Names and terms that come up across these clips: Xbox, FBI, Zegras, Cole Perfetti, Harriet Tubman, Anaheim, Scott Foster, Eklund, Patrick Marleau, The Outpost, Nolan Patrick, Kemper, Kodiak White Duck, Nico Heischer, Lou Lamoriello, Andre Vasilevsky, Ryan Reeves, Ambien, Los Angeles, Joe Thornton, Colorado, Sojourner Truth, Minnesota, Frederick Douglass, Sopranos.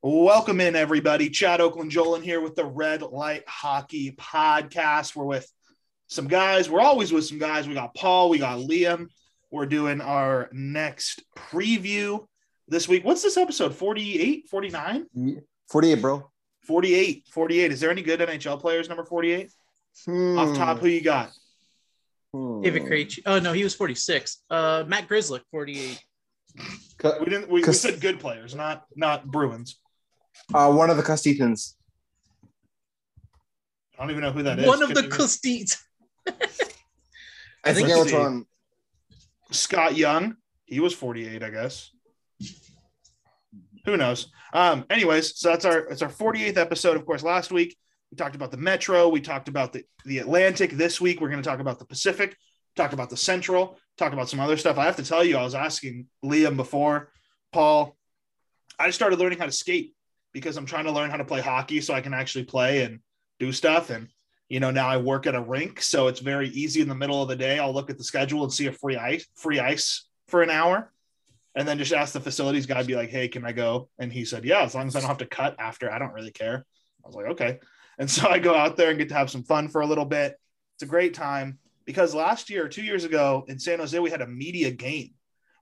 Welcome in, everybody. Chad Oakland-Jolin here with the Red Light Hockey Podcast. We're with some guys. We're always with some guys. We got Paul. We got Liam. We're doing our next preview this week. What's this episode? 48, 49? 48, bro. 48. Is there any good NHL players, number 48? Off top, who you got? David Krejci. Oh, no, he was 46. Matt Grzelcyk, 48. We said good players, not Bruins. One of the Costitans. I don't even know who that is. One of the Costitans. I think that was on Scott Young. He was 48, I guess. Who knows? Anyways, so it's our 48th episode. Of course, last week we talked about the Metro. We talked about the Atlantic. This week we're going to talk about the Pacific. Talk about the Central, talk about some other stuff. I have to tell you, I was asking Liam before, Paul, I just started learning how to skate because I'm trying to learn how to play hockey so I can actually play and do stuff. And, you know, now I work at a rink, so it's very easy in the middle of the day. I'll look at the schedule and see a free ice for an hour and then just ask the facilities guy, be like, hey, can I go? And he said, yeah, as long as I don't have to cut after, I don't really care. I was like, okay. And so I go out there and get to have some fun for a little bit. It's a great time. Because last year, 2 years ago in San Jose, we had a media game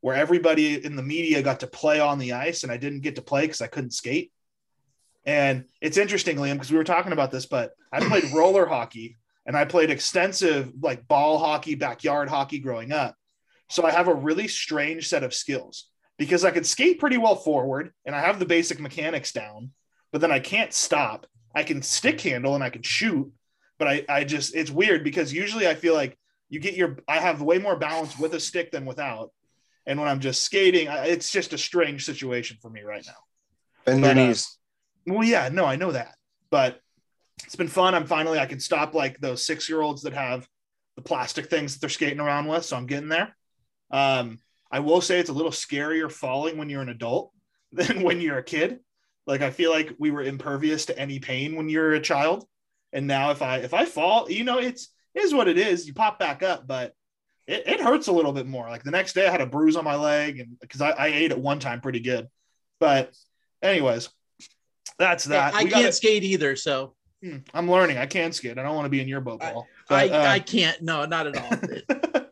where everybody in the media got to play on the ice, and I didn't get to play because I couldn't skate. And it's interesting, Liam, because we were talking about this, but I played roller hockey and I played extensive like ball hockey, backyard hockey growing up. So I have a really strange set of skills because I could skate pretty well forward and I have the basic mechanics down, but then I can't stop. I can stick handle and I can shoot. But I just, it's weird because usually I feel like I have way more balance with a stick than without. And when I'm just skating, it's just a strange situation for me right now. Bend your knees. Well, yeah, no, I know that. But it's been fun. I can stop like those 6-year-olds that have the plastic things that they're skating around with. So I'm getting there. I will say it's a little scarier falling when you're an adult than when you're a kid. Like, I feel like we were impervious to any pain when you're a child. And now if I fall, you know, it is what it is. You pop back up, but it hurts a little bit more. Like the next day I had a bruise on my leg and because I ate at one time pretty good. But anyways, that's that. I can't skate either. So I'm learning. I can skate. I don't want to be in your boat, Paul. I can't. No, not at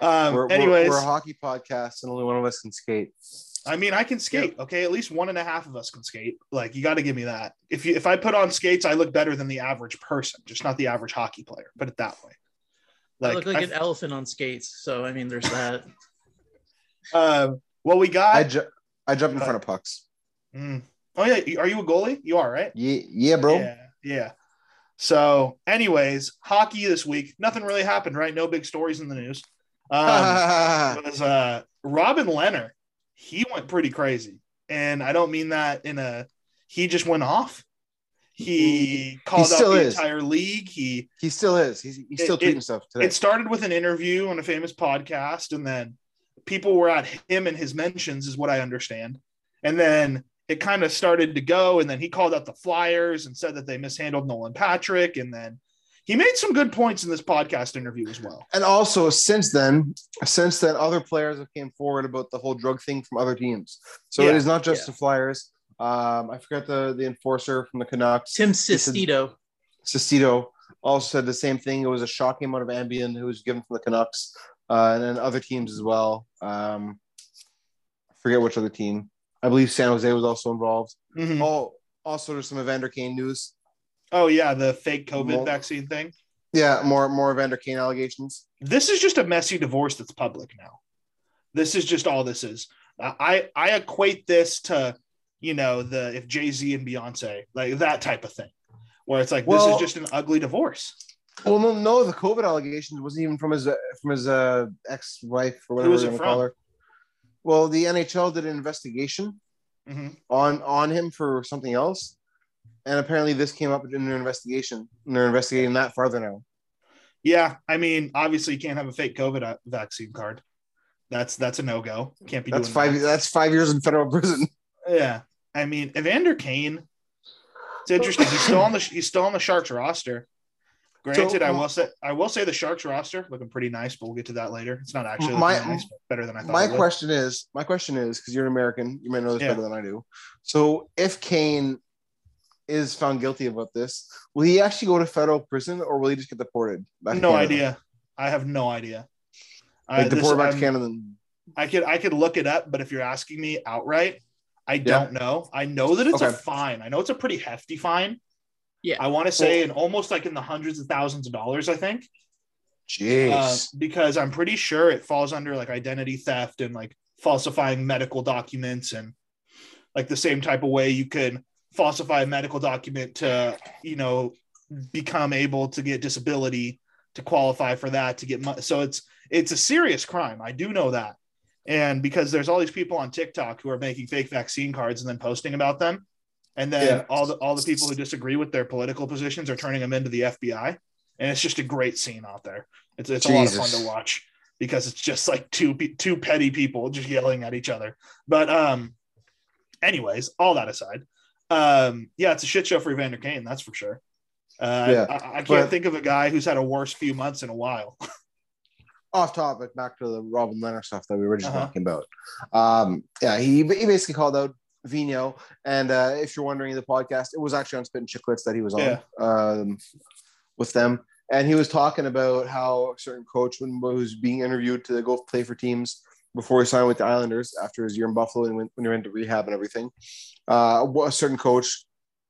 all. Anyways, we're a hockey podcast and only one of us can skate. I mean, I can skate. Okay. At least one and a half of us can skate. Like, you got to give me that. If I put on skates, I look better than the average person, just not the average hockey player. Put it that way. Like, I look like an elephant on skates. So, I mean, there's that. Well, we got, I jump in front of pucks. Oh yeah. Are you a goalie? You are, right? Yeah, bro. Yeah. So anyways, hockey this week, nothing really happened, right? No big stories in the news. It was Robin Lehner. He went pretty crazy. And I don't mean that he just went off. He called out the entire league. He still is. He's still tweeting stuff today. It started with an interview on a famous podcast, and then people were at him and his mentions is what I understand. And then it kind of started to go, and then he called out the Flyers and said that they mishandled Nolan Patrick. And then he made some good points in this podcast interview as well. And also, since then, other players have came forward about the whole drug thing from other teams. So it is not just the Flyers. I forgot the enforcer from the Canucks. Tim Sestito. Sestito also said the same thing. It was a shocking amount of Ambien who was given from the Canucks and then other teams as well. I forget which other team. I believe San Jose was also involved. Mm-hmm. Oh, also, there's some Evander Kane news. Oh, yeah, the fake COVID vaccine thing. Yeah, more Evander Kane allegations. This is just a messy divorce that's public now. This is just all this is. I equate this to, you know, if Jay-Z and Beyonce, like that type of thing, where it's like, this is just an ugly divorce. Well, no, the COVID allegations wasn't even from his ex-wife or whatever you want to call her. Well, the NHL did an investigation on him for something else. And apparently this came up in their investigation, and they're investigating that farther now. Yeah, I mean, obviously you can't have a fake COVID vaccine card. That's a no-go. Can't be. That's 5 years in federal prison. Yeah, I mean, Evander Kane. It's interesting. He's still on the Sharks roster. Granted, so, I will say the Sharks roster looking pretty nice, but we'll get to that later. It's not actually nice, but better than I thought. My question is, because you're an American, you may know this better than I do. So if Kane is found guilty about this, will he actually go to federal prison or will he just get deported? No idea. I have no idea. Deported back to Canada. I could look it up, but if you're asking me outright, I don't know. I know that it's a fine. I know it's a pretty hefty fine. Yeah, I want to say in almost like in the hundreds of thousands of dollars, I think. Jeez. Because I'm pretty sure it falls under like identity theft and like falsifying medical documents and like the same type of way you could falsify a medical document to, you know, become able to get disability to qualify for that to get money. So it's a serious crime. I do know that. And because there's all these people on TikTok who are making fake vaccine cards and then posting about them. And then all the people who disagree with their political positions are turning them into the FBI. And it's just a great scene out there. It's a lot of fun to watch because it's just like two petty people just yelling at each other. But anyways, all that aside, it's a shit show for Evander Kane. That's for sure. I can't think of a guy who's had a worse few months in a while. Off topic, back to the Robin Lehner stuff that we were just talking about. He basically called out Vigneault, and if you're wondering, the podcast, it was actually on Spit and Chicklets that he was on with them, and he was talking about how a certain coach was being interviewed to go play for teams before he signed with the Islanders after his year in Buffalo and when he went into rehab and everything. A certain coach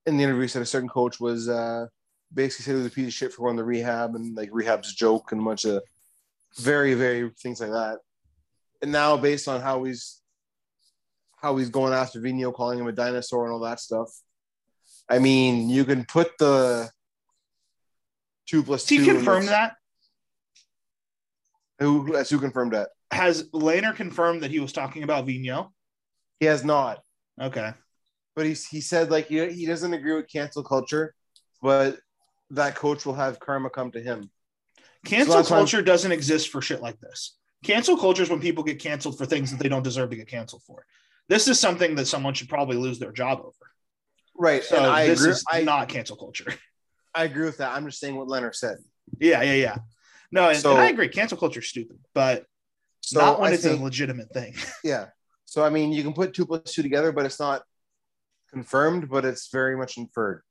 in the interview said a certain coach was basically said he was a piece of shit for going to rehab and like rehab's a joke and a bunch of very, very things like that. And now based on how he's going after Vigneault, calling him a dinosaur and all that stuff. I mean, you can put the 2+2. He confirmed that. Who confirmed that? Has Lehner confirmed that he was talking about Vigneault? He has not. Okay. But he said like he doesn't agree with cancel culture, but that coach will have karma come to him. Cancel culture doesn't exist for shit like this. Cancel culture is when people get canceled for things that they don't deserve to get canceled for. This is something that someone should probably lose their job over. Right. So I agree, not cancel culture. I agree with that. I'm just saying what Leonard said. Yeah. No, and I agree. Cancel culture is stupid, but not when it's a legitimate thing. Yeah. So, I mean, you can put 2+2 together, but it's not confirmed, but it's very much inferred.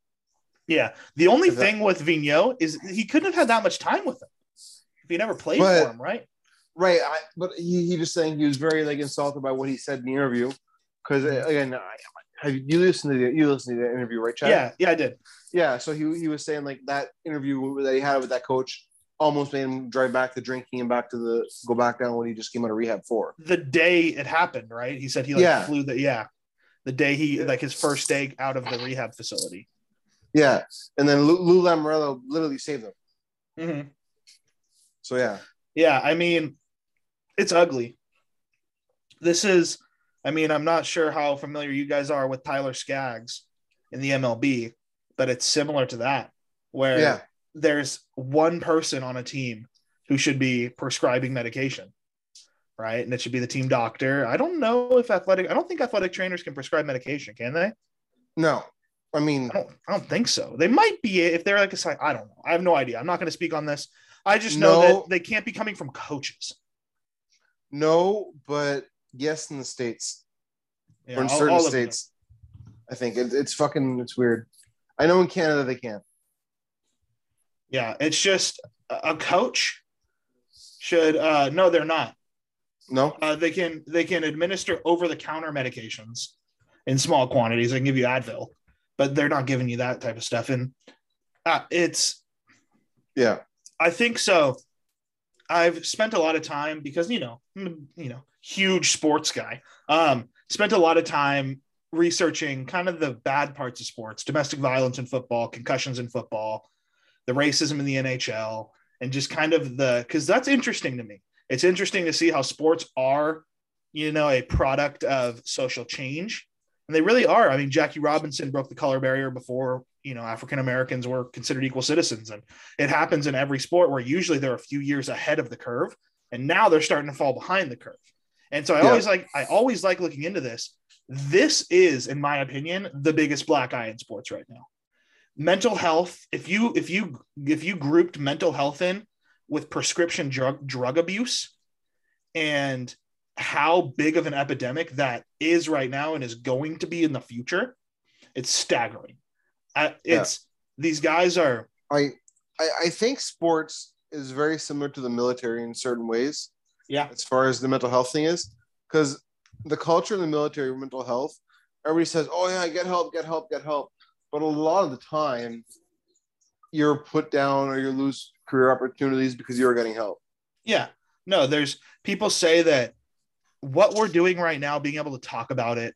Yeah. The only thing with Vigneault is he couldn't have had that much time with him if he never played for him, right? Right, but he just saying he was very like insulted by what he said in the interview, because again, you listened to the interview, right, Chad? Yeah, I did. Yeah, so he was saying like that interview that he had with that coach almost made him drive back to drinking and go back down what he just came out of rehab for. The day it happened, right? He said he flew the day he like his first day out of the rehab facility. Yeah, and then Lou Lamoriello literally saved him. Mm-hmm. So yeah, I mean. It's ugly. I'm not sure how familiar you guys are with Tyler Skaggs in the MLB, but it's similar to that, where there's one person on a team who should be prescribing medication, right? And it should be the team doctor. I don't know if I don't think athletic trainers can prescribe medication, can they? No. I mean, I don't think so. They might be if they're like a I don't know. I have no idea. I'm not going to speak on this. I just know that they can't be coming from coaches. No, but yes, in the States, or in certain states, I think it's weird. I know in Canada they can. Yeah, it's just a coach should. No, they're not. No, they can administer over the counter medications in small quantities. They can give you Advil, but they're not giving you that type of stuff. And I think so. I've spent a lot of time because, I'm a huge sports guy, spent a lot of time researching kind of the bad parts of sports, domestic violence in football, concussions in football, the racism in the NHL, and just kind of because that's interesting to me. It's interesting to see how sports are, a product of social change. And they really are. I mean, Jackie Robinson broke the color barrier before, African-Americans were considered equal citizens. And it happens in every sport where usually they're a few years ahead of the curve. And now they're starting to fall behind the curve. And so I always like looking into this. This is, in my opinion, the biggest black eye in sports right now. mental health, if you grouped mental health in with prescription drug abuse and how big of an epidemic that is right now and is going to be in the future, it's staggering. These guys are. I think sports is very similar to the military in certain ways. Yeah. As far as the mental health thing is, because the culture in the military, mental health, everybody says, oh yeah, get help. But a lot of the time you're put down or you lose career opportunities because you're getting help. Yeah. No, there's people say that what we're doing right now, being able to talk about it,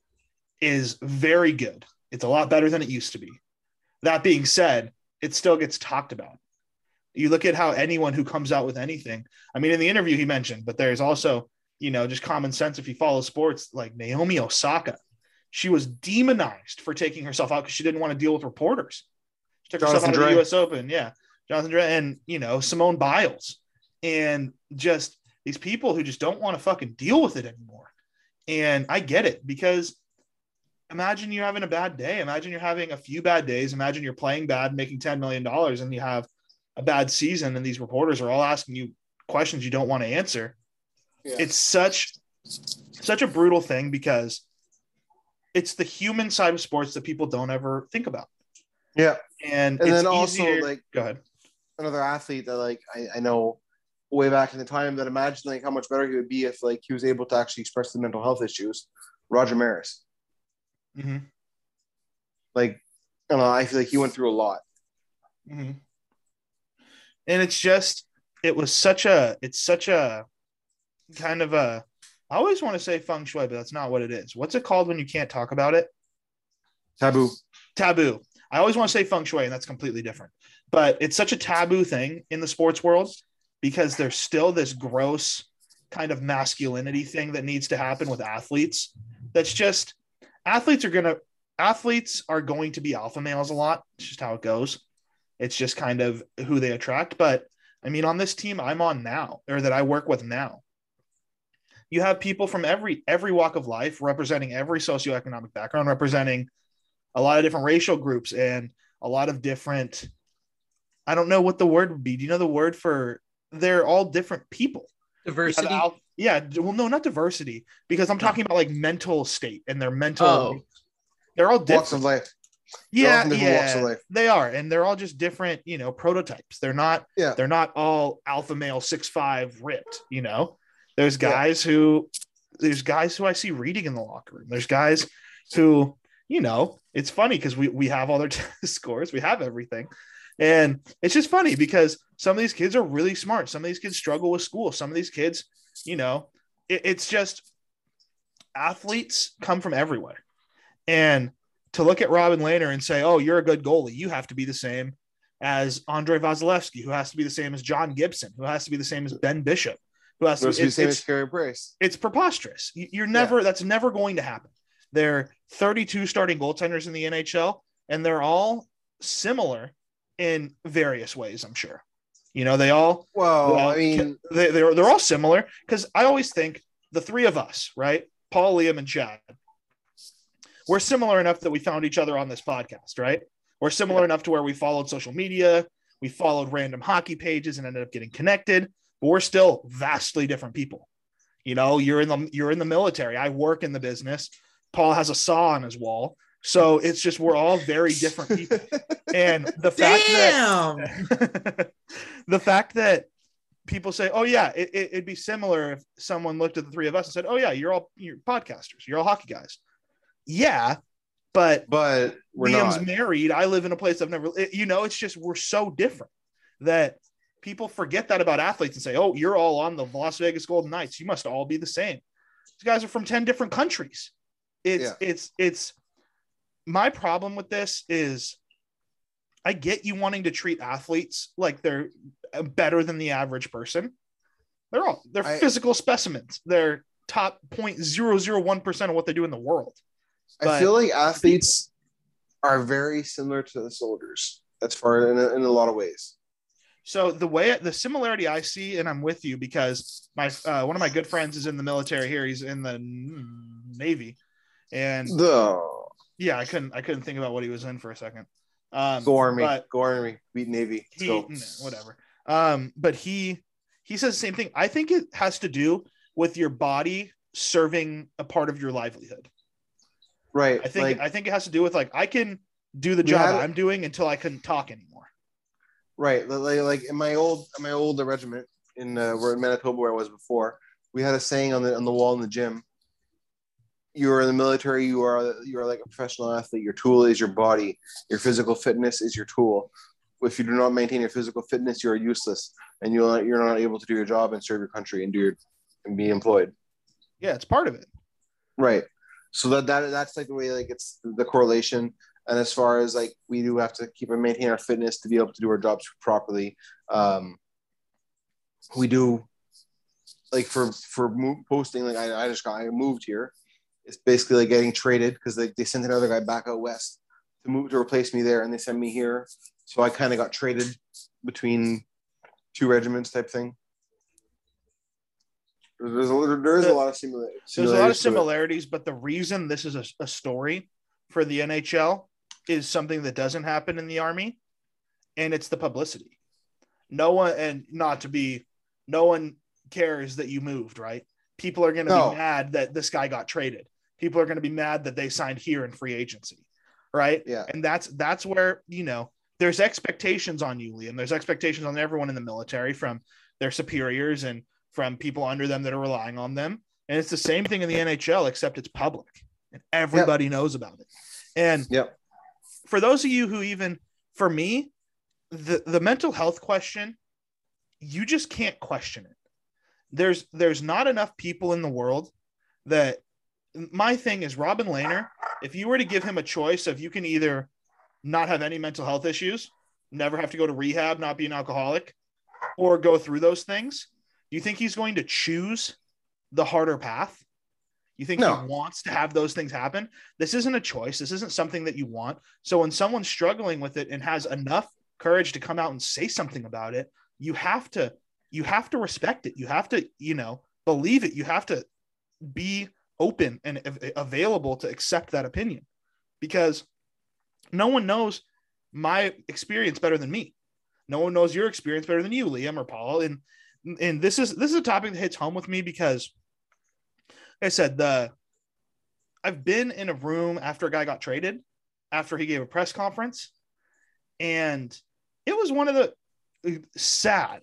is very good. It's a lot better than it used to be. That being said, it still gets talked about. You look at how anyone who comes out with anything, I mean, in the interview he mentioned, but there's also, you know, just common sense. If you follow sports, like Naomi Osaka, she was demonized for taking herself out because she didn't want to deal with reporters. She took herself out of the U.S. Open. Yeah. Jonathan Dre and, you know, Simone Biles and just these people who just don't want to fucking deal with it anymore. And I get it, because imagine you're having a bad day. Imagine you're having a few bad days. Imagine you're playing bad, making $10 million, and you have a bad season, and these reporters are all asking you questions you don't want to answer. Yeah. It's such a brutal thing, because it's the human side of sports that people don't ever think about. Yeah. And it's then also easier. Like, go ahead. Another athlete that, like, I know way back in the time, that imagine like how much better he would be if like he was able to actually express the mental health issues. Roger Maris. Mm-hmm. Like, I don't know, I feel like he went through a lot. Mm-hmm. And it's just, it's such a kind of a, I always want to say feng shui, but that's not what it is. What's it called when you can't talk about it? Taboo. I always want to say feng shui, and that's completely different. But it's such a taboo thing in the sports world, because there's still this gross kind of masculinity thing that needs to happen with athletes. That's just, athletes are going to be alpha males a lot. It's just how it goes. It's just kind of who they attract. But I mean, on this team I'm on now, or that I work with now, you have people from every walk of life, representing every socioeconomic background, representing a lot of different racial groups and a lot of different, I don't know what the word would be. Do you know the word for, they're all different people? Diversity. Yeah. Well, no, not diversity, because I'm talking about like mental state and their mental. Oh. They're all different. Walks of life. Yeah. Walks of life. They are. And they're all just different, you know, prototypes. They're not all alpha male, 6'5", ripped, you know. There's guys who I see reading in the locker room. There's guys who, you know, it's funny because we have all their scores. We have everything. And it's just funny because some of these kids are really smart. Some of these kids struggle with school. Some of these kids, you know, it's just, athletes come from everywhere. And to look at Robin Lehner and say, oh, you're a good goalie, you have to be the same as Andre Vasilevsky, who has to be the same as John Gibson, who has to be the same as Ben Bishop, who has to be the same as Carey Price. It's preposterous. You're never, that's never going to happen. There are 32 starting goaltenders in the NHL, and they're all similar in various ways, I'm sure. You know, they're all similar, because I always think the three of us, right? Paul, Liam, and Chad, we're similar enough that we found each other on this podcast, right? We're similar enough to where we followed social media, we followed random hockey pages and ended up getting connected, but we're still vastly different people. You know, you're in the military. I work in the business. Paul has a saw on his wall. So it's just, we're all very different people. And the fact that people say, oh yeah, it'd be similar if someone looked at the three of us and said, oh yeah, you're podcasters, you're all hockey guys. Yeah, but we're Liam's not married. I live in a place I've never, you know, it's just, we're so different that people forget that about athletes and say, oh, you're all on the Las Vegas Golden Knights, you must all be the same. These guys are from 10 different countries. My problem with this is, I get you wanting to treat athletes like they're better than the average person. They're physical specimens. They're top 0.001% of what they do in the world. But I feel like athletes are very similar to the soldiers as far in a lot of ways. So the similarity I see, and I'm with you, because my one of my good friends is in the military here. He's in the Navy, and yeah, I couldn't think about what he was in for a second. Gormy beat Navy. Whatever. But he says the same thing. I think it has to do with your body serving a part of your livelihood. Right. I think it has to do with, like, I can do the job I'm doing until I couldn't talk anymore. Right. Like in my old regiment in Manitoba, where I was before, we had a saying on the wall in the gym. You are in the military. You are like a professional athlete. Your tool is your body. Your physical fitness is your tool. If you do not maintain your physical fitness, you are useless, and you're not able to do your job and serve your country and be employed. Yeah, it's part of it. Right. So that's like the way, like, it's the correlation. And as far as, like, we do have to keep and maintain our fitness to be able to do our jobs properly. We do, like, for posting, like, I moved here. It's basically like getting traded, because they sent another guy back out west to replace me there, and they sent me here. So I kind of got traded between two regiments type thing. There's a lot of similarities, but the reason this is a story for the NHL is something that doesn't happen in the Army, and it's the publicity. No one cares that you moved, right? People are going to be mad that this guy got traded. People are going to be mad that they signed here in free agency, right? Yeah. And that's where, you know, there's expectations on you, Liam. There's expectations on everyone in the military from their superiors and from people under them that are relying on them. And it's the same thing in the NHL, except it's public and everybody knows about it. And for those of you who, even for me, the mental health question, you just can't question it. There's not enough people in the world that my thing is Robin Lehner. If you were to give him a choice of, you can either not have any mental health issues, never have to go to rehab, not be an alcoholic, or go through those things, do you think he's going to choose the harder path? You think he wants to have those things happen? This isn't a choice. This isn't something that you want. So when someone's struggling with it and has enough courage to come out and say something about it, you have to respect it. You have to, you know, believe it. You have to be open and available to accept that opinion, because no one knows my experience better than me. No one knows your experience better than you, Liam or Paul. And this is a topic that hits home with me because, like I said, I've been in a room after a guy got traded, after he gave a press conference, and it was one of the sad,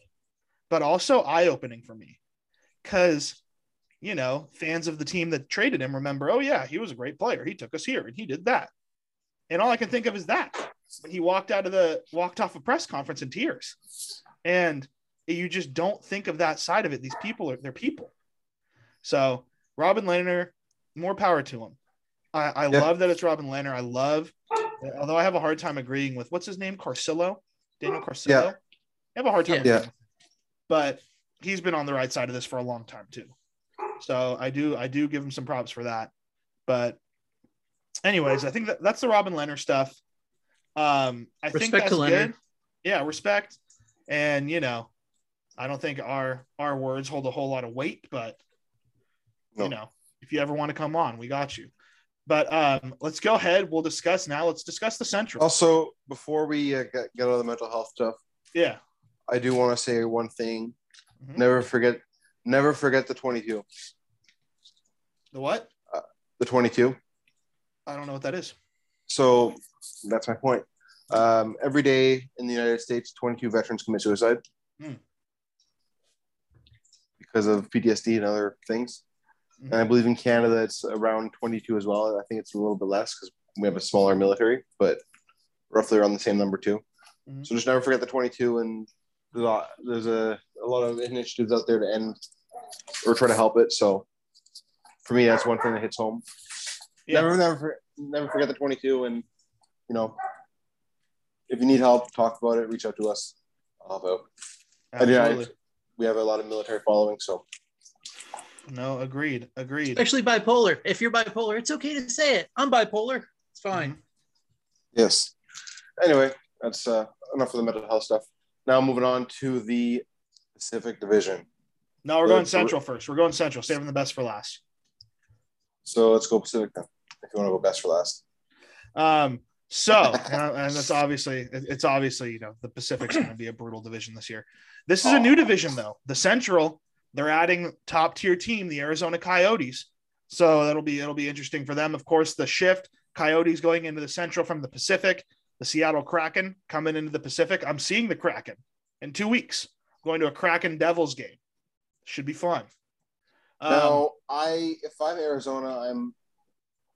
but also eye-opening for me, because, you know, fans of the team that traded him remember, oh yeah, he was a great player. He took us here and he did that. And all I can think of is that when he walked off a press conference in tears. And you just don't think of that side of it. These people they're people. So Robin Lehner, more power to him. I love that it's Robin Lehner. I love, although I have a hard time agreeing with what's his name, Daniel Carcillo. Yeah. I have a hard time. Yeah. But he's been on the right side of this for a long time too. So I do give him some props for that. But anyways, I think that's the Robin Lehner stuff. I think that's good. Yeah, respect. And, you know, I don't think our words hold a whole lot of weight, but, you know, if you ever want to come on, we got you. But let's go ahead. We'll discuss now. Let's discuss the Central. Also, before we get out of the mental health stuff. Yeah. I do want to say one thing. Mm-hmm. Never forget the 22. The what? The 22. I don't know what that is. So that's my point. Every day in the United States, 22 veterans commit suicide because of PTSD and other things. Mm-hmm. And I believe in Canada, it's around 22 as well. I think it's a little bit less because we have a smaller military, but roughly around the same number too. Mm-hmm. So just never forget the 22 and there's a lot of initiatives out there to end or try to help it. So for me, that's one thing that hits home. Yeah. Never forget the 22. And, you know, if you need help, talk about it, reach out to us. I'll help out. Absolutely. We have a lot of military following. So no, agreed. Especially bipolar. If you're bipolar, it's okay to say it. I'm bipolar. It's fine. Mm-hmm. Yes. Anyway, that's enough of the mental health stuff. Now moving on to the Pacific Division. No, we're going Central first. We're going Central, saving the best for last. So let's go Pacific then, if you want to go best for last. So, and that's obviously, it's obviously, you know, the Pacific's going to be a brutal division this year. This is a new division, though. The Central, they're adding top tier team, the Arizona Coyotes. So it'll be interesting for them. Of course, the shift, Coyotes going into the Central from the Pacific, the Seattle Kraken coming into the Pacific. I'm seeing the Kraken in 2 weeks, going to a Kraken Devils game. Should be fun. Now, if I'm Arizona, I'm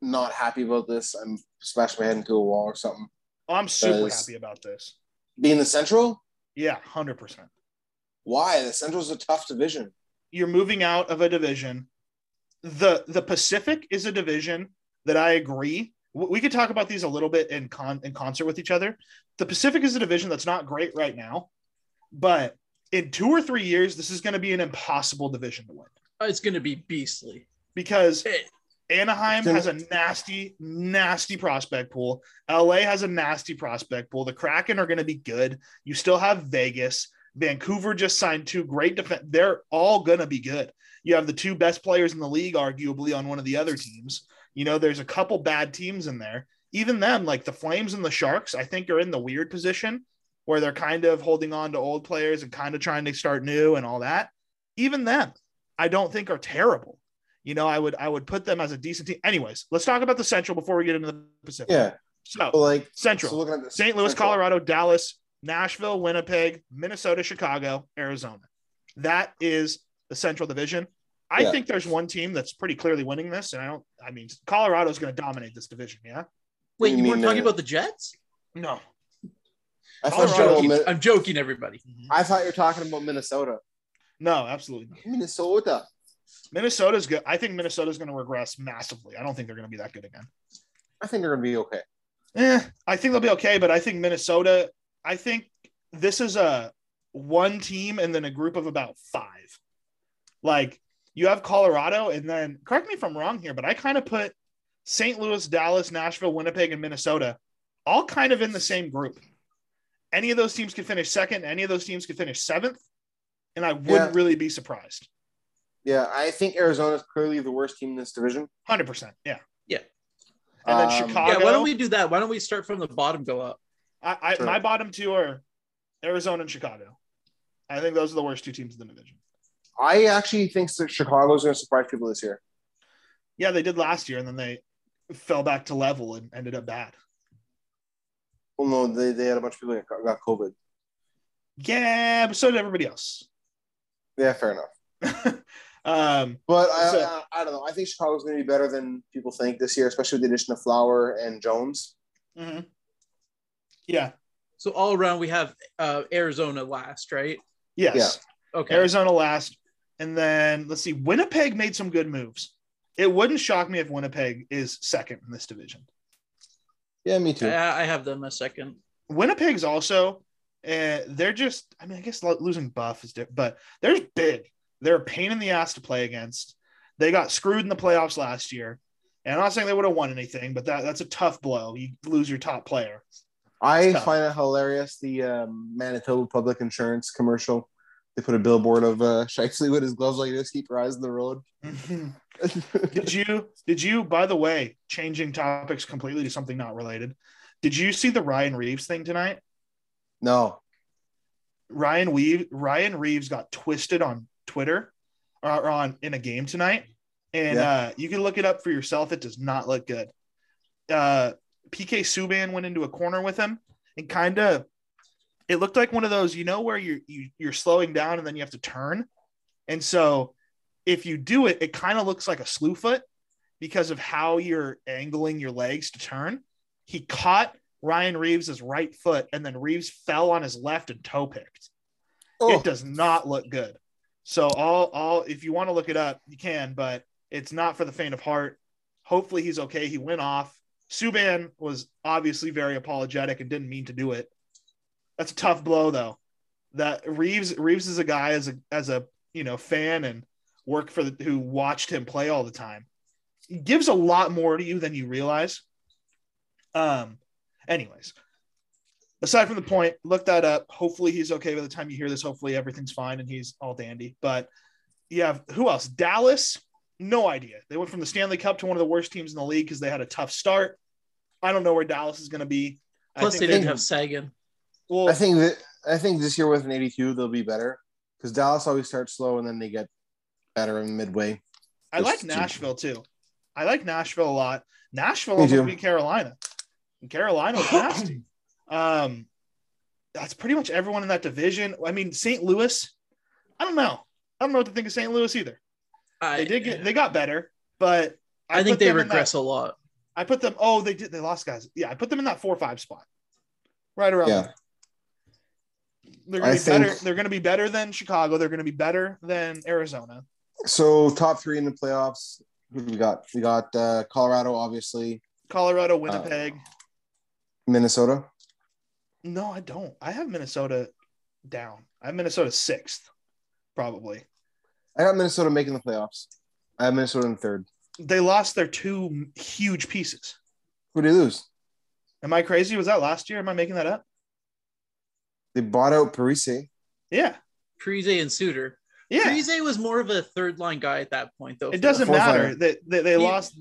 not happy about this. I'm smashing my head into a wall or something. I'm super happy about this. Being the Central? Yeah, 100%. Why? The Central's a tough division. You're moving out of a division. The Pacific is a division that I agree. We could talk about these a little bit in concert with each other. The Pacific is a division that's not great right now, but in 2 or 3 years, this is going to be an impossible division to win. It's going to be beastly. Because Anaheim has a nasty, nasty prospect pool. LA has a nasty prospect pool. The Kraken are going to be good. You still have Vegas. Vancouver just signed two great defense. They're all going to be good. You have the two best players in the league, arguably, on one of the other teams. You know, there's a couple bad teams in there. Even them, like the Flames and the Sharks, I think are in the weird position where they're kind of holding on to old players and kind of trying to start new and all that. Even them, I don't think are terrible. You know, I would put them as a decent team. Anyways, let's talk about the Central before we get into the Pacific. Yeah. So, Central, so looking at this, St. Louis, Central. Colorado, Dallas, Nashville, Winnipeg, Minnesota, Chicago, Arizona. That is the Central Division. I think there's one team that's pretty clearly winning this, and I mean, Colorado's going to dominate this division, yeah? Wait, you weren't talking about the Jets? No. I'm joking, everybody. I thought you were talking about Minnesota. No, absolutely not. Minnesota's good. I think Minnesota's going to regress massively. I don't think they're going to be that good again. I think they're going to be okay. I think they'll be okay, but I think Minnesota, I think this is a one team and then a group of about five. Like, you have Colorado, and then, correct me if I'm wrong here, but I kind of put St. Louis, Dallas, Nashville, Winnipeg, and Minnesota all kind of in the same group. Any of those teams could finish second. Any of those teams could finish seventh, and I wouldn't really be surprised. Yeah, I think Arizona is clearly the worst team in this division. 100%, yeah. And then Chicago. Yeah, why don't we do that? Why don't we start from the bottom, go up? Sure. My bottom two are Arizona and Chicago. I think those are the worst two teams in the division. I actually think that Chicago is going to surprise people this year. Yeah, they did last year, and then they fell back to level and ended up bad. Well, no, they had a bunch of people that got COVID. Yeah, but so did everybody else. Yeah, fair enough. I don't know. I think Chicago's going to be better than people think this year, especially with the addition of Flower and Jones. Mm-hmm. Yeah. So all around, we have Arizona last, right? Yes. Yeah. Okay. Arizona last. And then, let's see, Winnipeg made some good moves. It wouldn't shock me if Winnipeg is second in this division. Yeah, me too. I have them a second. Winnipeg's also, they're just, I mean, I guess losing Buff is different, but they're big. They're a pain in the ass to play against. They got screwed in the playoffs last year. And I'm not saying they would have won anything, but that's a tough blow. You lose your top player. I find it hilarious, the Manitoba Public Insurance commercial. They put a billboard of Shifley with his gloves like this, keep your eyes on the road. Mm-hmm. Did you, by the way, changing topics completely to something not related, did you see the Ryan Reeves thing tonight? No. Ryan Reeves got twisted on Twitter or in a game tonight. And you can look it up for yourself. It does not look good. PK Subban went into a corner with him and kind of, it looked like one of those, you know, where you're slowing down and then you have to turn. And so if you do it, it kind of looks like a slew foot because of how you're angling your legs to turn. He caught Ryan Reeves' right foot, and then Reeves fell on his left and toe picked. Oh. It does not look good. So all if you want to look it up, you can, but it's not for the faint of heart. Hopefully he's okay. He went off. Subban was obviously very apologetic and didn't mean to do it. That's a tough blow, though. That Reeves is a guy as a you know, fan and work for who watched him play all the time. He gives a lot more to you than you realize. Anyways, aside from the point, look that up. Hopefully he's okay by the time you hear this. Hopefully everything's fine and he's all dandy. But you have who else? Dallas? No idea. They went from the Stanley Cup to one of the worst teams in the league because they had a tough start. I don't know where Dallas is going to be. Plus, they didn't have Sagan. Well, I think this year with an 82, they'll be better because Dallas always starts slow and then they get better in midway. I like Nashville too. I like Nashville a lot. Nashville will be Carolina. And Carolina was nasty. That's pretty much everyone in that division. I mean, St. Louis. I don't know. I don't know what to think of St. Louis either. They got better, but I think they regress a lot. I put them. Oh, they did. They lost guys. Yeah, I put them in that 4-5 spot, right around there. They're going to be better. They're going to be better than Chicago. They're going to be better than Arizona. So top three in the playoffs. Who do we got? We got Colorado, obviously. Colorado, Winnipeg, Minnesota. No, I don't. I have Minnesota down. I have Minnesota 6th, probably. I got Minnesota making the playoffs. I have Minnesota in 3rd. They lost their two huge pieces. Who did they lose? Am I crazy? Was that last year? Am I making that up? They bought out Parise. Yeah. Parise and Suter. Yeah. Parise was more of a third-line guy at that point, though. It doesn't matter. They lost.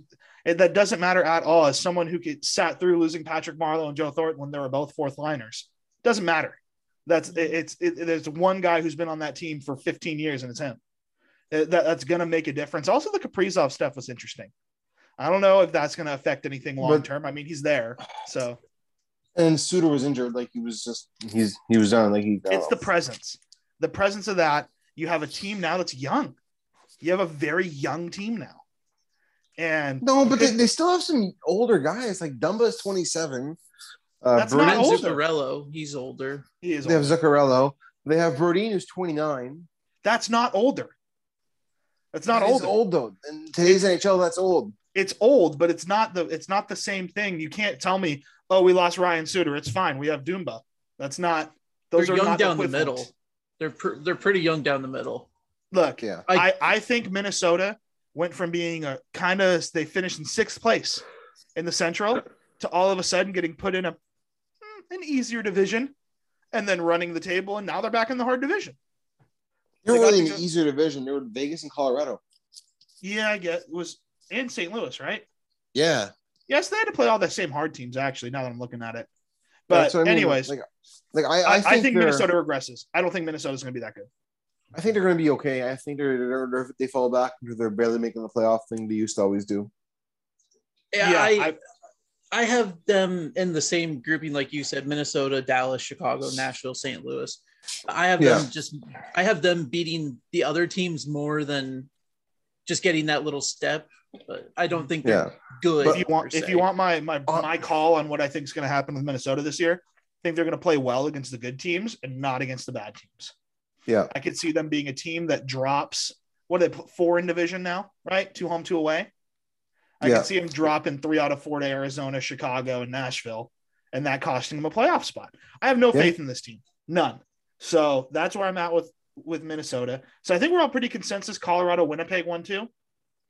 That doesn't matter at all as someone who sat through losing Patrick Marleau and Joe Thornton when they were both fourth-liners. Doesn't matter. There's one guy who's been on that team for 15 years, and it's him. That's going to make a difference. Also, the Kaprizov stuff was interesting. I don't know if that's going to affect anything long-term. I mean, he's there, so... And Suter was injured. Like, he was just – he was done. Like, he got it's off. The presence. The presence of that. You have a team now that's young. You have a very young team now. And no, but they still have some older guys. Like, Dumba is 27. That's not older. Zuccarello, he's older. He is older. They have Zuccarello. They have Brodin, who's 29. That's not older. That's not old. It's old, though. In today's NHL, that's old. It's old, but it's not the same thing. You can't tell me, oh, we lost Ryan Suter. It's fine. We have Dumba. That's not. Those are young down the middle. They're pretty young down the middle. Look, yeah, I think Minnesota went from being a kind of they finished in 6th place in the Central to all of a sudden getting put in an easier division and then running the table, and now they're back in the hard division. They're really in an easier division. They were Vegas and Colorado. Yeah, I guess it was in St. Louis, right? Yeah. Yes, they had to play all the same hard teams, actually, now that I'm looking at it. But anyways, I mean. I think Minnesota regresses. I don't think Minnesota's going to be that good. I think they're going to be okay. I think they fall back because they're barely making the playoff thing they used to always do. Yeah, I have them in the same grouping, like you said, Minnesota, Dallas, Chicago, Nashville, St. Louis. I have them beating the other teams more than just getting that little step. But I don't think they're good. But if you want my call on what I think is going to happen with Minnesota this year, I think they're going to play well against the good teams and not against the bad teams. Yeah, I could see them being a team that drops. What do they put 4 in division now? Right, 2 home, 2 away. I could see them dropping 3 out of 4 to Arizona, Chicago, and Nashville, and that costing them a playoff spot. I have no faith in this team, none. So that's where I'm at with Minnesota. So I think we're all pretty consensus. Colorado, Winnipeg, 1-2.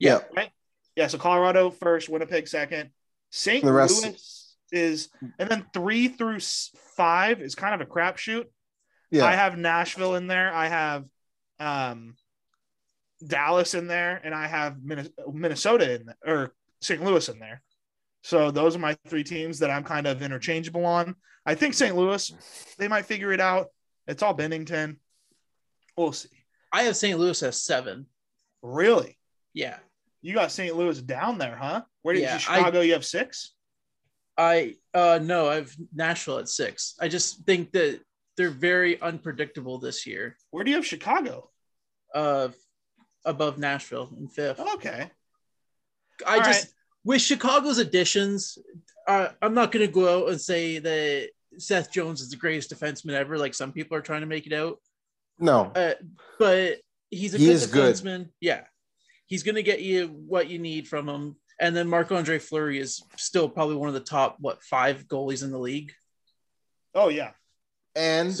Yeah. Right. Yeah, so Colorado 1st, Winnipeg 2nd, St. Louis is, and then 3 through 5 is kind of a crapshoot. Yeah, I have Nashville in there, I have Dallas in there, and I have Minnesota in there, or St. Louis in there. So those are my 3 teams that I'm kind of interchangeable on. I think St. Louis, they might figure it out. It's all Bennington. We'll see. I have St. Louis as 7. Really? Yeah. You got St. Louis down there, huh? Where did you Chicago? You have 6? No, I have Nashville at 6. I just think that they're very unpredictable this year. Where do you have Chicago? Above Nashville in 5th. Okay. With Chicago's additions, I'm not going to go out and say that Seth Jones is the greatest defenseman ever, like some people are trying to make it out. No, but he's a good defenseman. Good. Yeah. He's going to get you what you need from him. And then Marc-Andre Fleury is still probably one of the top, 5 goalies in the league. Oh, yeah. And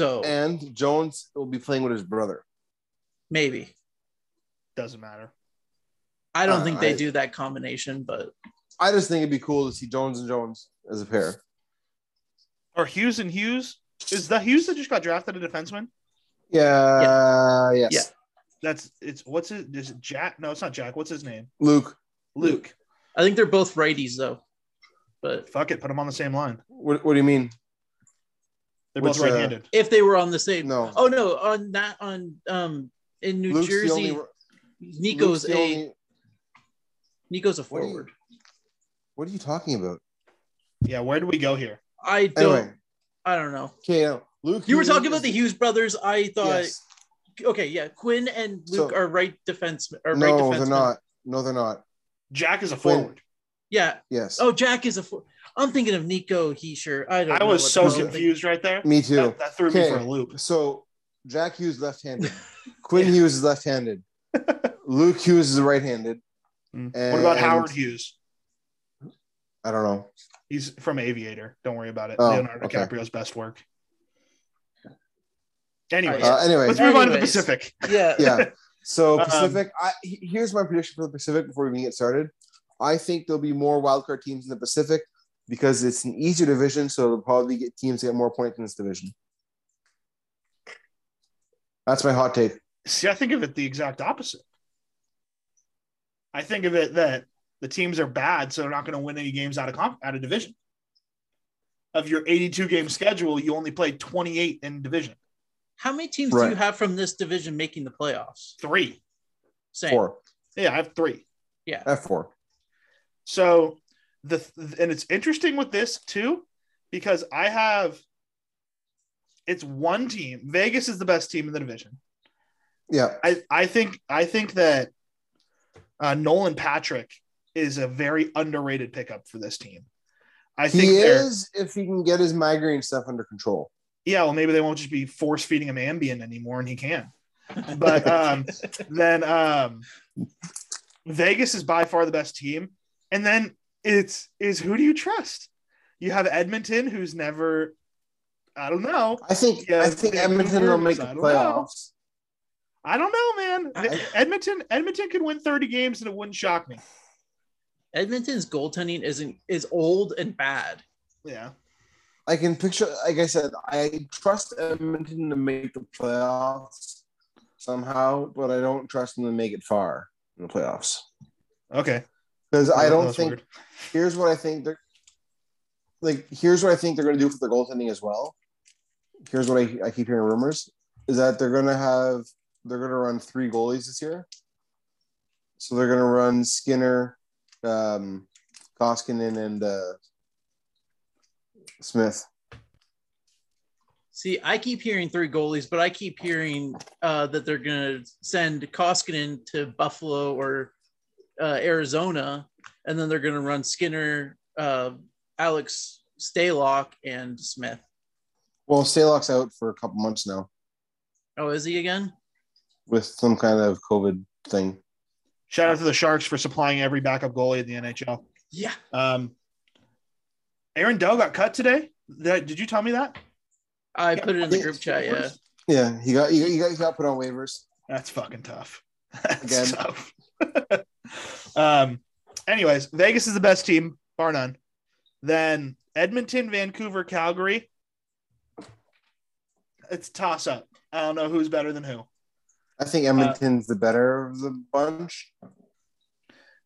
Jones will be playing with his brother. Maybe. Doesn't matter. I don't think they do that combination, but. I just think it'd be cool to see Jones and Jones as a pair. Or Hughes and Hughes. Is that Hughes that just got drafted a defenseman? Yeah. Yes. Yeah. Is it Jack? No, it's not Jack. What's his name? Luke. I think they're both righties, though. But fuck it, put them on the same line. What do you mean? They're both right-handed. If they were on the same, no. Oh no, on that on in New Luke's Jersey, only, Nico's a forward. What are you talking about? Yeah, where do we go here? I don't know. Okay, Luke. You were talking about the Hughes brothers. I thought. Yes. Okay, yeah, Quinn and Luke are right defensemen. No, they're not. No, they're not. Jack is a forward. Yeah. Yes. Oh, Jack is a forward. I'm thinking of Nico Heischer. I was so confused right there. Me too. That threw me for a loop. So Jack Hughes is left-handed. Quinn Hughes is left-handed. Luke Hughes is right-handed. Mm. And what about Howard Hughes? I don't know. He's from Aviator. Don't worry about it. Oh, Leonardo DiCaprio's best work. Anyway, let's move on to the Pacific. Yeah. Yeah. So Pacific, here's my prediction for the Pacific before we even get started. I think there'll be more wildcard teams in the Pacific because it's an easier division, so they'll probably get teams that get more points in this division. That's my hot take. See, I think of it the exact opposite. I think of it that the teams are bad, so they're not going to win any games out of division. Of your 82-game schedule, you only played 28 in division. How many teams do you have from this division making the playoffs? 3. Same. 4. Yeah, I have 3. Yeah. I have 4. So, and it's interesting with this, too, because it's one team. Vegas is the best team in the division. Yeah. I think that Nolan Patrick is a very underrated pickup for this team. I think he is, if he can get his migraine stuff under control. Yeah, well, maybe they won't just be force feeding him Ambien anymore, and he can. But then Vegas is by far the best team. And then it's who do you trust? You have Edmonton, who's never. I don't know. I think Edmonton will make the playoffs. I don't know, man. Edmonton could win 30 games, and it wouldn't shock me. Edmonton's goaltending is old and bad. Yeah. I can picture, like I said, I trust Edmonton to make the playoffs somehow, but I don't trust them to make it far in the playoffs. Okay. Because I don't think – here's what I think they're – like, here's what I think they're going to do for the goaltending as well. Here's what I keep hearing rumors, is that they're going to run 3 goalies this year. So they're going to run Skinner, Koskinen, and Smith. See, I keep hearing 3 goalies, but I keep hearing that they're going to send Koskinen to Buffalo or Arizona, and then they're going to run Skinner, Alex Stalock, and Smith. Well, Stalock's out for a couple months now. Oh, is he again? With some kind of COVID thing. Shout out to the Sharks for supplying every backup goalie in the NHL. Yeah. Aaron Doe got cut today. Did you tell me that? I put it in the group chat. Yeah. Yeah, he got put on waivers. That's fucking tough. That's tough. Anyways, Vegas is the best team, bar none. Then Edmonton, Vancouver, Calgary. It's a toss up. I don't know who's better than who. I think Edmonton's the better of the bunch.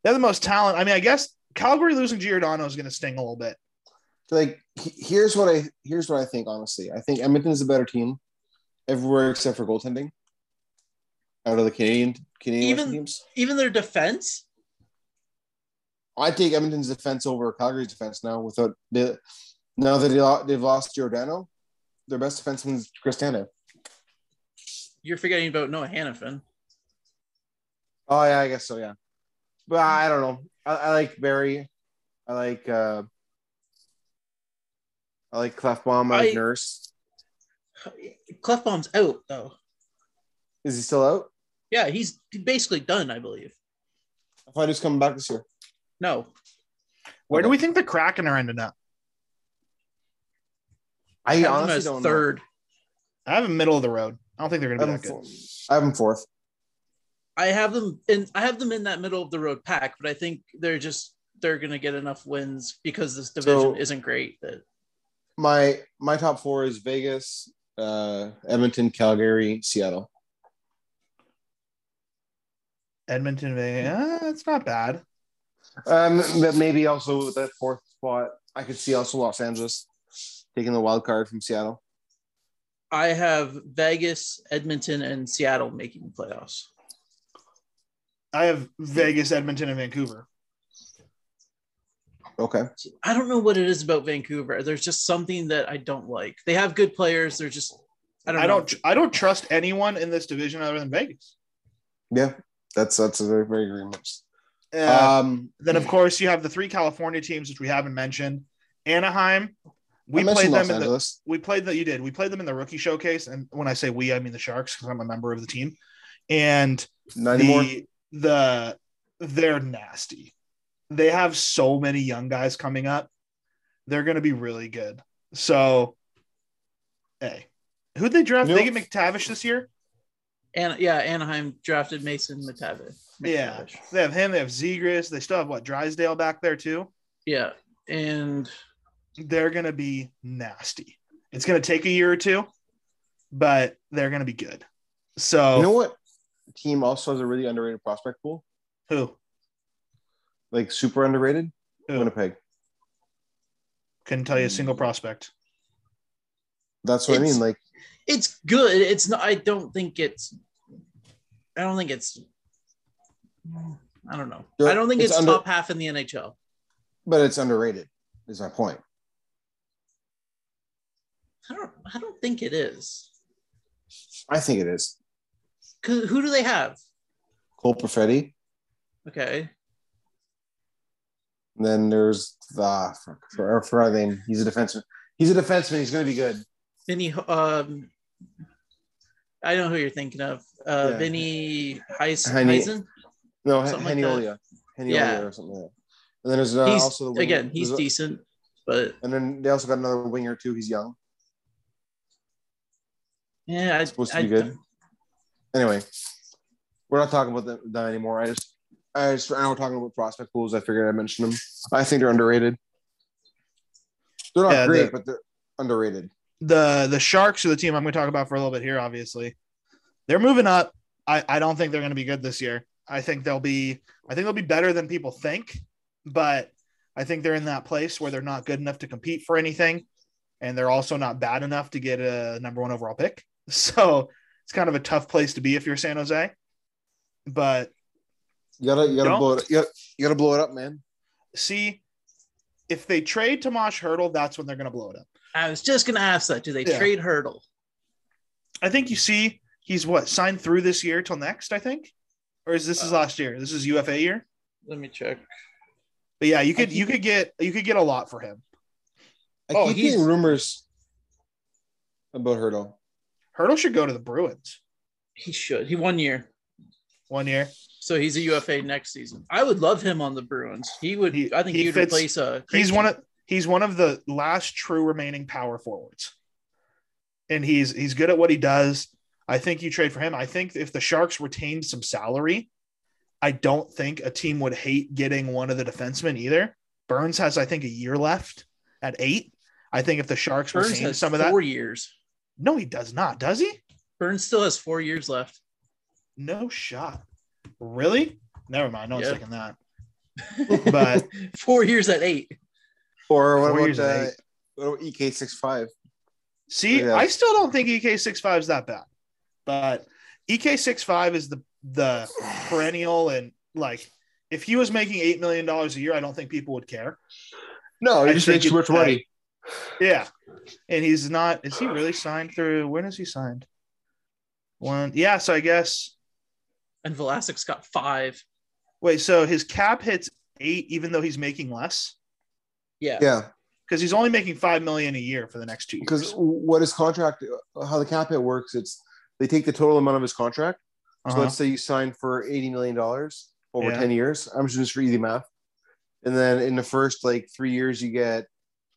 They're the most talent. I mean, I guess Calgary losing Giordano is going to sting a little bit. Like, here's what I think, honestly. I think Edmonton's a better team everywhere except for goaltending. Out of the Canadian teams. Even their defense? I take Edmonton's defense over Calgary's defense now. Now that they've lost Giordano, their best defenseman is Cristante. You're forgetting about Noah Hannafin. Oh, yeah, I guess so, yeah. But I don't know. I like Barry. I like Clefbaum. I like Nurse. Clefbaum's out, though. Is he still out? Yeah, he's basically done, I believe. I thought he was coming back this year. No. Where do we think the Kraken are ending up? I honestly don't know. Third. I have them middle of the road. I don't think they're going to be that good. I have them fourth. I have them in that middle of the road pack, but I think they're going to get enough wins because this division isn't great. That my top 4 is Vegas, Edmonton, Calgary, Seattle. Edmonton, Vegas, it's not bad. But maybe also that 4th spot I could see also Los Angeles taking the wild card from Seattle. I have Vegas, Edmonton, and Seattle making the playoffs. I have Vegas, Edmonton, and Vancouver. Okay. I don't know what it is about Vancouver. There's just something that I don't like. They have good players. They're just I don't trust anyone in this division other than Vegas. Yeah, that's a very, very agreeable. Then of course you have the three California teams which we haven't mentioned. Anaheim, we played them in the rookie showcase, and when I say we, I mean the Sharks because I'm a member of the team. And they're nasty. They have so many young guys coming up. They're going to be really good. So, hey, who'd they draft? They get McTavish this year? And yeah, Anaheim drafted Mason McTavish. Yeah, they have him. They have Zegras. They still have, Drysdale back there too? Yeah, and they're going to be nasty. It's going to take a year or two, but they're going to be good. So you know what team also has a really underrated prospect pool? Who? Like super underrated? Who? Winnipeg. Couldn't tell you a single prospect. That's what I mean. Like, it's good. It's not. I don't know. I don't think it's top half in the NHL. But it's underrated. Is my point. I don't think it is. I think it is. Who do they have? Cole Perfetti. Okay. And then there's Farthing. He's a defenseman. He's going to be good. Vinny, I know who you're thinking of. Vinny Heisen? No, Heniolia. Heniolia or something like that. And then there's also the winger. Again, he's decent. And then they also got another winger, too. He's young. Yeah. He's supposed to be good. Anyway, we're not talking about them anymore. I know we're talking about prospect pools. I figured I mentioned them. I think they're underrated. They're not great, but they're underrated. The Sharks are the team I'm going to talk about for a little bit here, obviously. They're moving up. I don't think they're going to be good this year. I think they'll be better than people think, but I think they're in that place where they're not good enough to compete for anything, and they're also not bad enough to get a number one overall pick. So it's kind of a tough place to be if you're San Jose. But You gotta blow it up. You gotta blow it up, man. See, if they trade Tomáš Hertl, that's when they're gonna blow it up. I was just gonna ask that. Do they trade Hertl? I think he's signed through this year till next, I think, or is this his last year? This is UFA year. Let me check. But yeah, you could get a lot for him. I keep hearing rumors about Hertl. Hertl should go to the Bruins. He should. He 1 year. 1 year. So he's a UFA next season. I would love him on the Bruins. He would replace a. He's one of the last true remaining power forwards, and he's good at what he does. I think you trade for him. I think if the Sharks retained some salary, I don't think a team would hate getting one of the defensemen either. Burns has, I think, a year left at 8. I think if the Sharks retained some of that, 4 years. No, he does not. Does he? Burns still has 4 years left. No shot. Really? Never mind. No one's taking that. But 4 years at 8. Or what about EK65? See, yeah. I still don't think EK65 is that bad. But EK65 is the perennial, and if he was making $8 million a year, I don't think people would care. No, he just makes too much money. Yeah. And he's not – is he really signed through – when is he signed? So I guess – and Velasquez's got 5. Wait, so his cap hits 8, even though he's making less. Yeah, because he's only making $5 million a year for the next 2 years. Because what his contract, how the cap hit works, it's they take the total amount of his contract. So let's say you sign for $80 million over 10 years. I'm just for easy math, and then in the first 3 years you get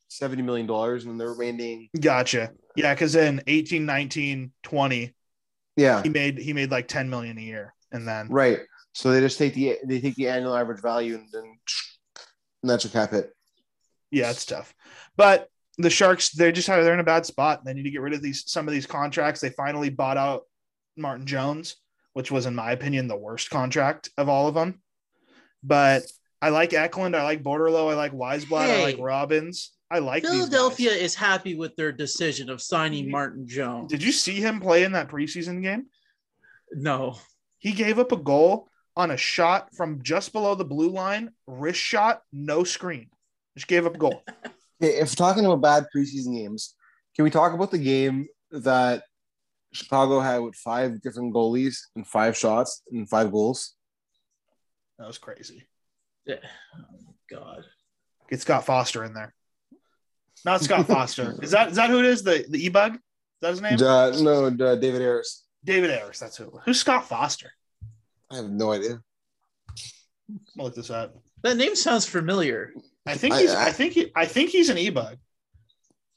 $70 million, and the remaining. Gotcha. Yeah, because in 18, 19, 20, he made $10 million a year. And then right, so they just take the annual average value, and then that's a cap hit. Yeah, it's tough. But the Sharks, they're in a bad spot. They need to get rid of some of these contracts. They finally bought out Martin Jones, which was, in my opinion, the worst contract of all of them. But I like Eklund. I like Borderlo. I like Weisblatt. I like Robbins. I like Philadelphia is happy with their decision of signing Martin Jones. Did you see him play in that preseason game? No. He gave up a goal on a shot from just below the blue line, wrist shot, no screen. Just gave up a goal. If talking about bad preseason games, can we talk about the game that Chicago had with 5 different goalies and 5 shots and 5 goals? That was crazy. Yeah. Oh, my God. Get Scott Foster in there. Not Scott Foster. Is that who it is? The E-Bug? Is that his name? No, David Ayres. David Ayres, that's who. Who's Scott Foster? I have no idea. I'll look this up. That name sounds familiar. I think he's an E-Bug.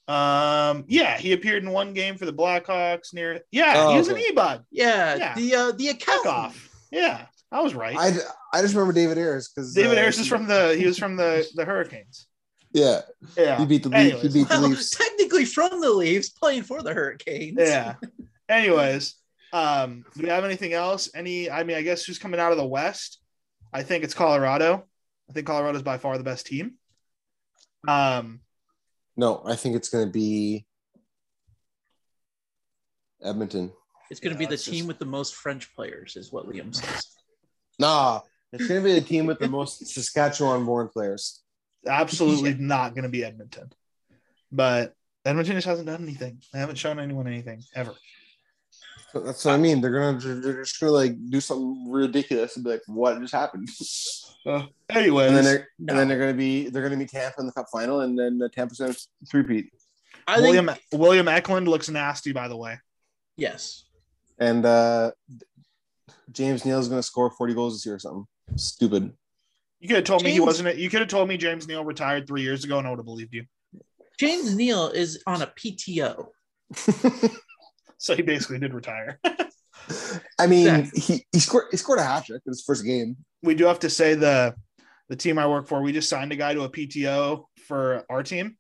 Yeah, he appeared in one game for the Blackhawks near. Yeah, he was an E-Bug. Yeah. The accountant. Fuck off. Yeah, I was right. I just remember David Ayres because David Ayres is from the Hurricanes. Yeah. He beat the Leafs. Technically from the Leafs, playing for the Hurricanes. Yeah. Anyways, do we have anything else? I guess who's coming out of the West? I think it's Colorado. I think Colorado's by far the best team. No, I think it's going to be Edmonton. It's going to be the team with the most French players, is what Liam says. Nah, it's going to be the team with the most Saskatchewan-born players. Absolutely not going to be Edmonton. But Edmonton just hasn't done anything. They haven't shown anyone anything, ever. That's what I mean. They're just going to like do something ridiculous and be like, "What just happened?" Anyway, and then they're going to be Tampa in the Cup final, and then Tampa's going to three-peat. William Eklund looks nasty, by the way. Yes. And James Neal is going to score 40 goals this year or something stupid. You could have told me he wasn't. You could have told me James Neal retired 3 years ago, and I would have believed you. James Neal is on a PTO. So he basically did retire. I mean, exactly. he scored a hat trick in his first game. We do have to say the team I work for, we just signed a guy to a PTO for our team,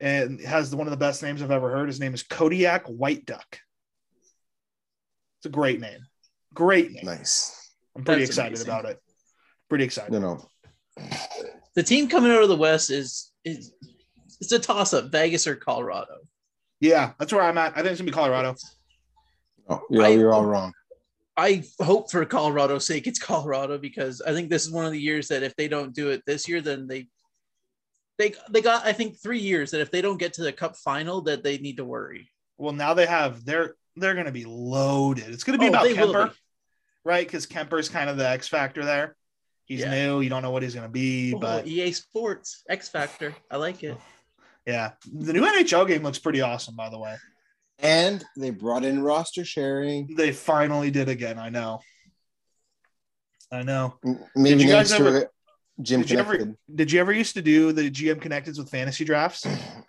and has one of the best names I've ever heard. His name is Kodiak White Duck. It's a great name. Nice. I'm pretty excited about it. Pretty excited. No. The team coming out of the West is it's a toss-up, Vegas or Colorado. Yeah, that's where I'm at. I think it's going to be Colorado. Oh, yeah, you're all wrong. I hope for Colorado's sake it's Colorado, because I think this is one of the years that if they don't do it this year, then they got, I think, 3 years that if they don't get to the Cup final that they need to worry. Well, now they have – they're going to be loaded. It's going to be about Kemper, right? Because Kemper's kind of the X factor there. He's new. You don't know what he's going to be. But EA Sports, X factor. I like it. Yeah, the new NHL game looks pretty awesome, by the way. And they brought in roster sharing. They finally did again. I know. Maybe did you guys ever? GM Connected. Did you ever used to do the GM Connecteds with fantasy drafts?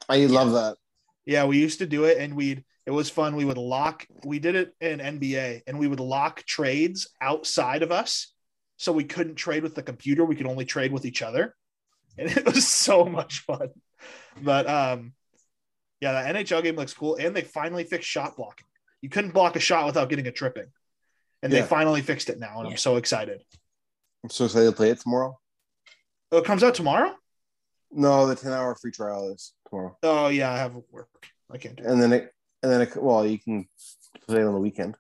I love that. Yeah, we used to do it, and it was fun. We did it in NBA, and we would lock trades outside of us, so we couldn't trade with the computer. We could only trade with each other, and it was so much fun. But yeah, the NHL game looks cool, and they finally fixed shot blocking. You couldn't block a shot without getting a tripping, and they finally fixed it now, and I'm so excited. I'm so excited to play it tomorrow. Oh, it comes out tomorrow? No, the 10-hour free trial is tomorrow. Oh yeah, I have work. I can't do it. And then you can play it on the weekend.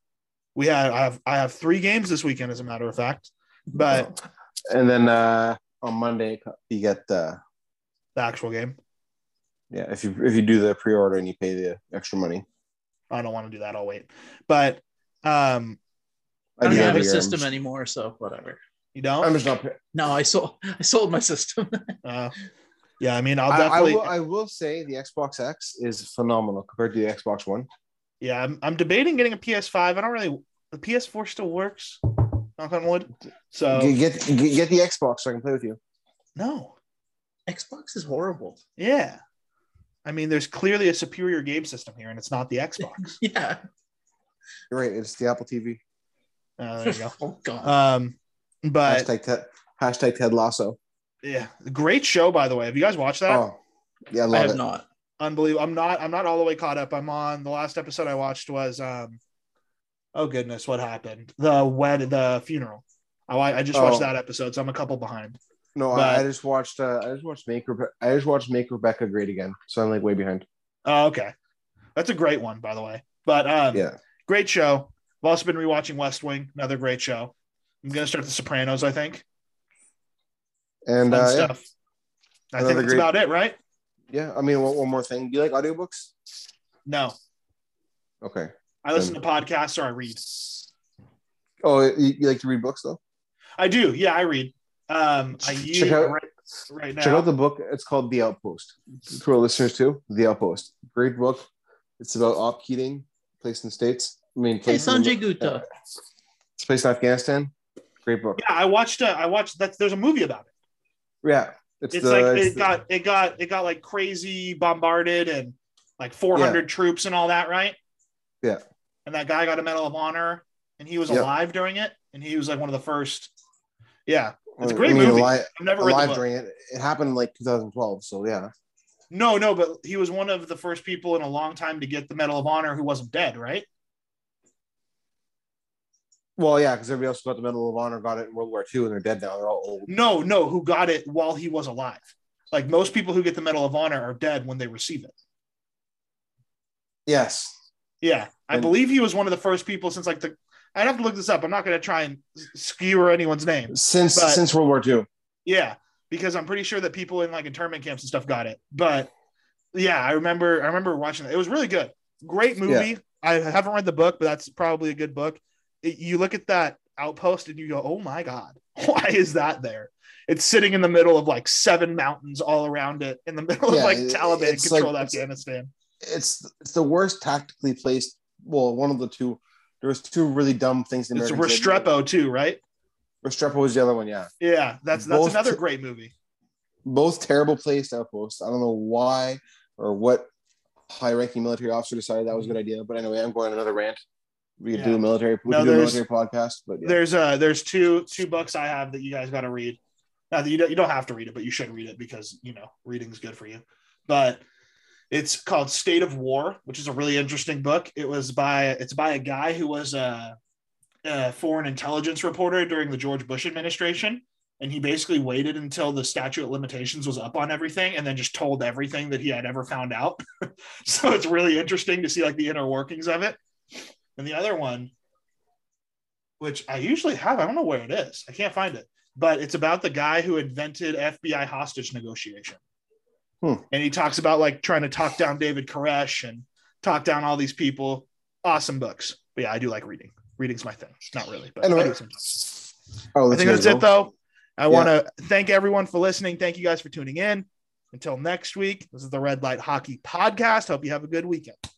I have 3 games this weekend, as a matter of fact. But and then on Monday you get the actual game. Yeah, if you do the pre-order and you pay the extra money. I don't want to do that. I'll wait. But I don't have a system anymore, so whatever. You don't? I'm just not. No, I sold my system. Yeah, I mean, I'll definitely. I will say the Xbox X is phenomenal compared to the Xbox One. Yeah, I'm debating getting a PS5. I don't really. The PS4 still works. Knock on wood. So get the Xbox so I can play with you. No, Xbox is horrible. Yeah. I mean, there's clearly a superior game system here, and it's not the Xbox. Yeah. You're right. It's the Apple TV. There you go. Oh, God. But hashtag Ted Lasso. Yeah. Great show, by the way. Have you guys watched that? Oh, yeah, I have not. Unbelievable. I'm not all the way caught up. I'm on the last episode I watched was oh goodness, what happened? The funeral. I just watched that episode, so I'm a couple behind. No, but I just watched. I just watched Make Rebecca Great Again. So I'm like way behind. Oh, okay, that's a great one, by the way. But yeah, great show. I've also been rewatching West Wing. Another great show. I'm gonna start The Sopranos, I think. And stuff. Yeah. I think that's about it, right? Yeah. I mean, one more thing. Do you like audiobooks? No. Okay. I listen to podcasts or I read. Oh, you like to read books though? I do. Yeah, I read. I use right now. Check out the book. It's called The Outpost. For our listeners too, The Outpost. Great book. It's about Op Keating, place in the States. I mean, Sanjay Gupta. It's based in Afghanistan. Great book. Yeah, I watched that. There's a movie about it. Yeah, it got like crazy bombarded and like 400 troops and all that, right? Yeah. And that guy got a Medal of Honor, and he was alive during it, and he was like one of the first. Yeah, it's a great movie. I've never read the book. During it. It happened like 2012, so yeah. No, but he was one of the first people in a long time to get the Medal of Honor who wasn't dead, right? Well, yeah, because everybody else got the Medal of Honor, got it in World War II, and they're dead now. They're all old. No, who got it while he was alive. Like, most people who get the Medal of Honor are dead when they receive it. Yes. Yeah, I believe he was one of the first people since, like, I'd have to look this up. I'm not going to try and skewer anyone's name. Since World War II. Yeah, because I'm pretty sure that people in, like, internment camps and stuff got it. But, yeah, I remember watching that. It was really good. Great movie. Yeah. I haven't read the book, but that's probably a good book. You look at that Outpost and you go, oh my God, why is that there? It's sitting in the middle of like 7 mountains all around it, in the middle of like Taliban controlled Afghanistan. It's the worst tactically placed. Well, one of the two. There was two really dumb things. It's Restrepo too, right? Restrepo was the other one, yeah. Yeah, that's another great movie. Both terrible placed outposts. I don't know why or what high-ranking military officer decided that was a good idea. But anyway, I'm going on another rant. We could do a military. We could do a military podcast, but yeah. There's two books I have that you guys got to read. Not that you don't have to read it, but you should read it because reading's good for you. But it's called State of War, which is a really interesting book. It's by a guy who was a foreign intelligence reporter during the George Bush administration, and he basically waited until the statute of limitations was up on everything, and then just told everything that he had ever found out. So it's really interesting to see like the inner workings of it. And the other one, which I usually have, I don't know where it is. I can't find it. But it's about the guy who invented FBI hostage negotiation. And he talks about like trying to talk down David Koresh and talk down all these people. Awesome books. But yeah, I do like reading. Reading's my thing. Not really, but anyway, I do sometimes. I think that's it, though. I want to thank everyone for listening. Thank you guys for tuning in. Until next week, this is the Red Light Hockey Podcast. Hope you have a good weekend.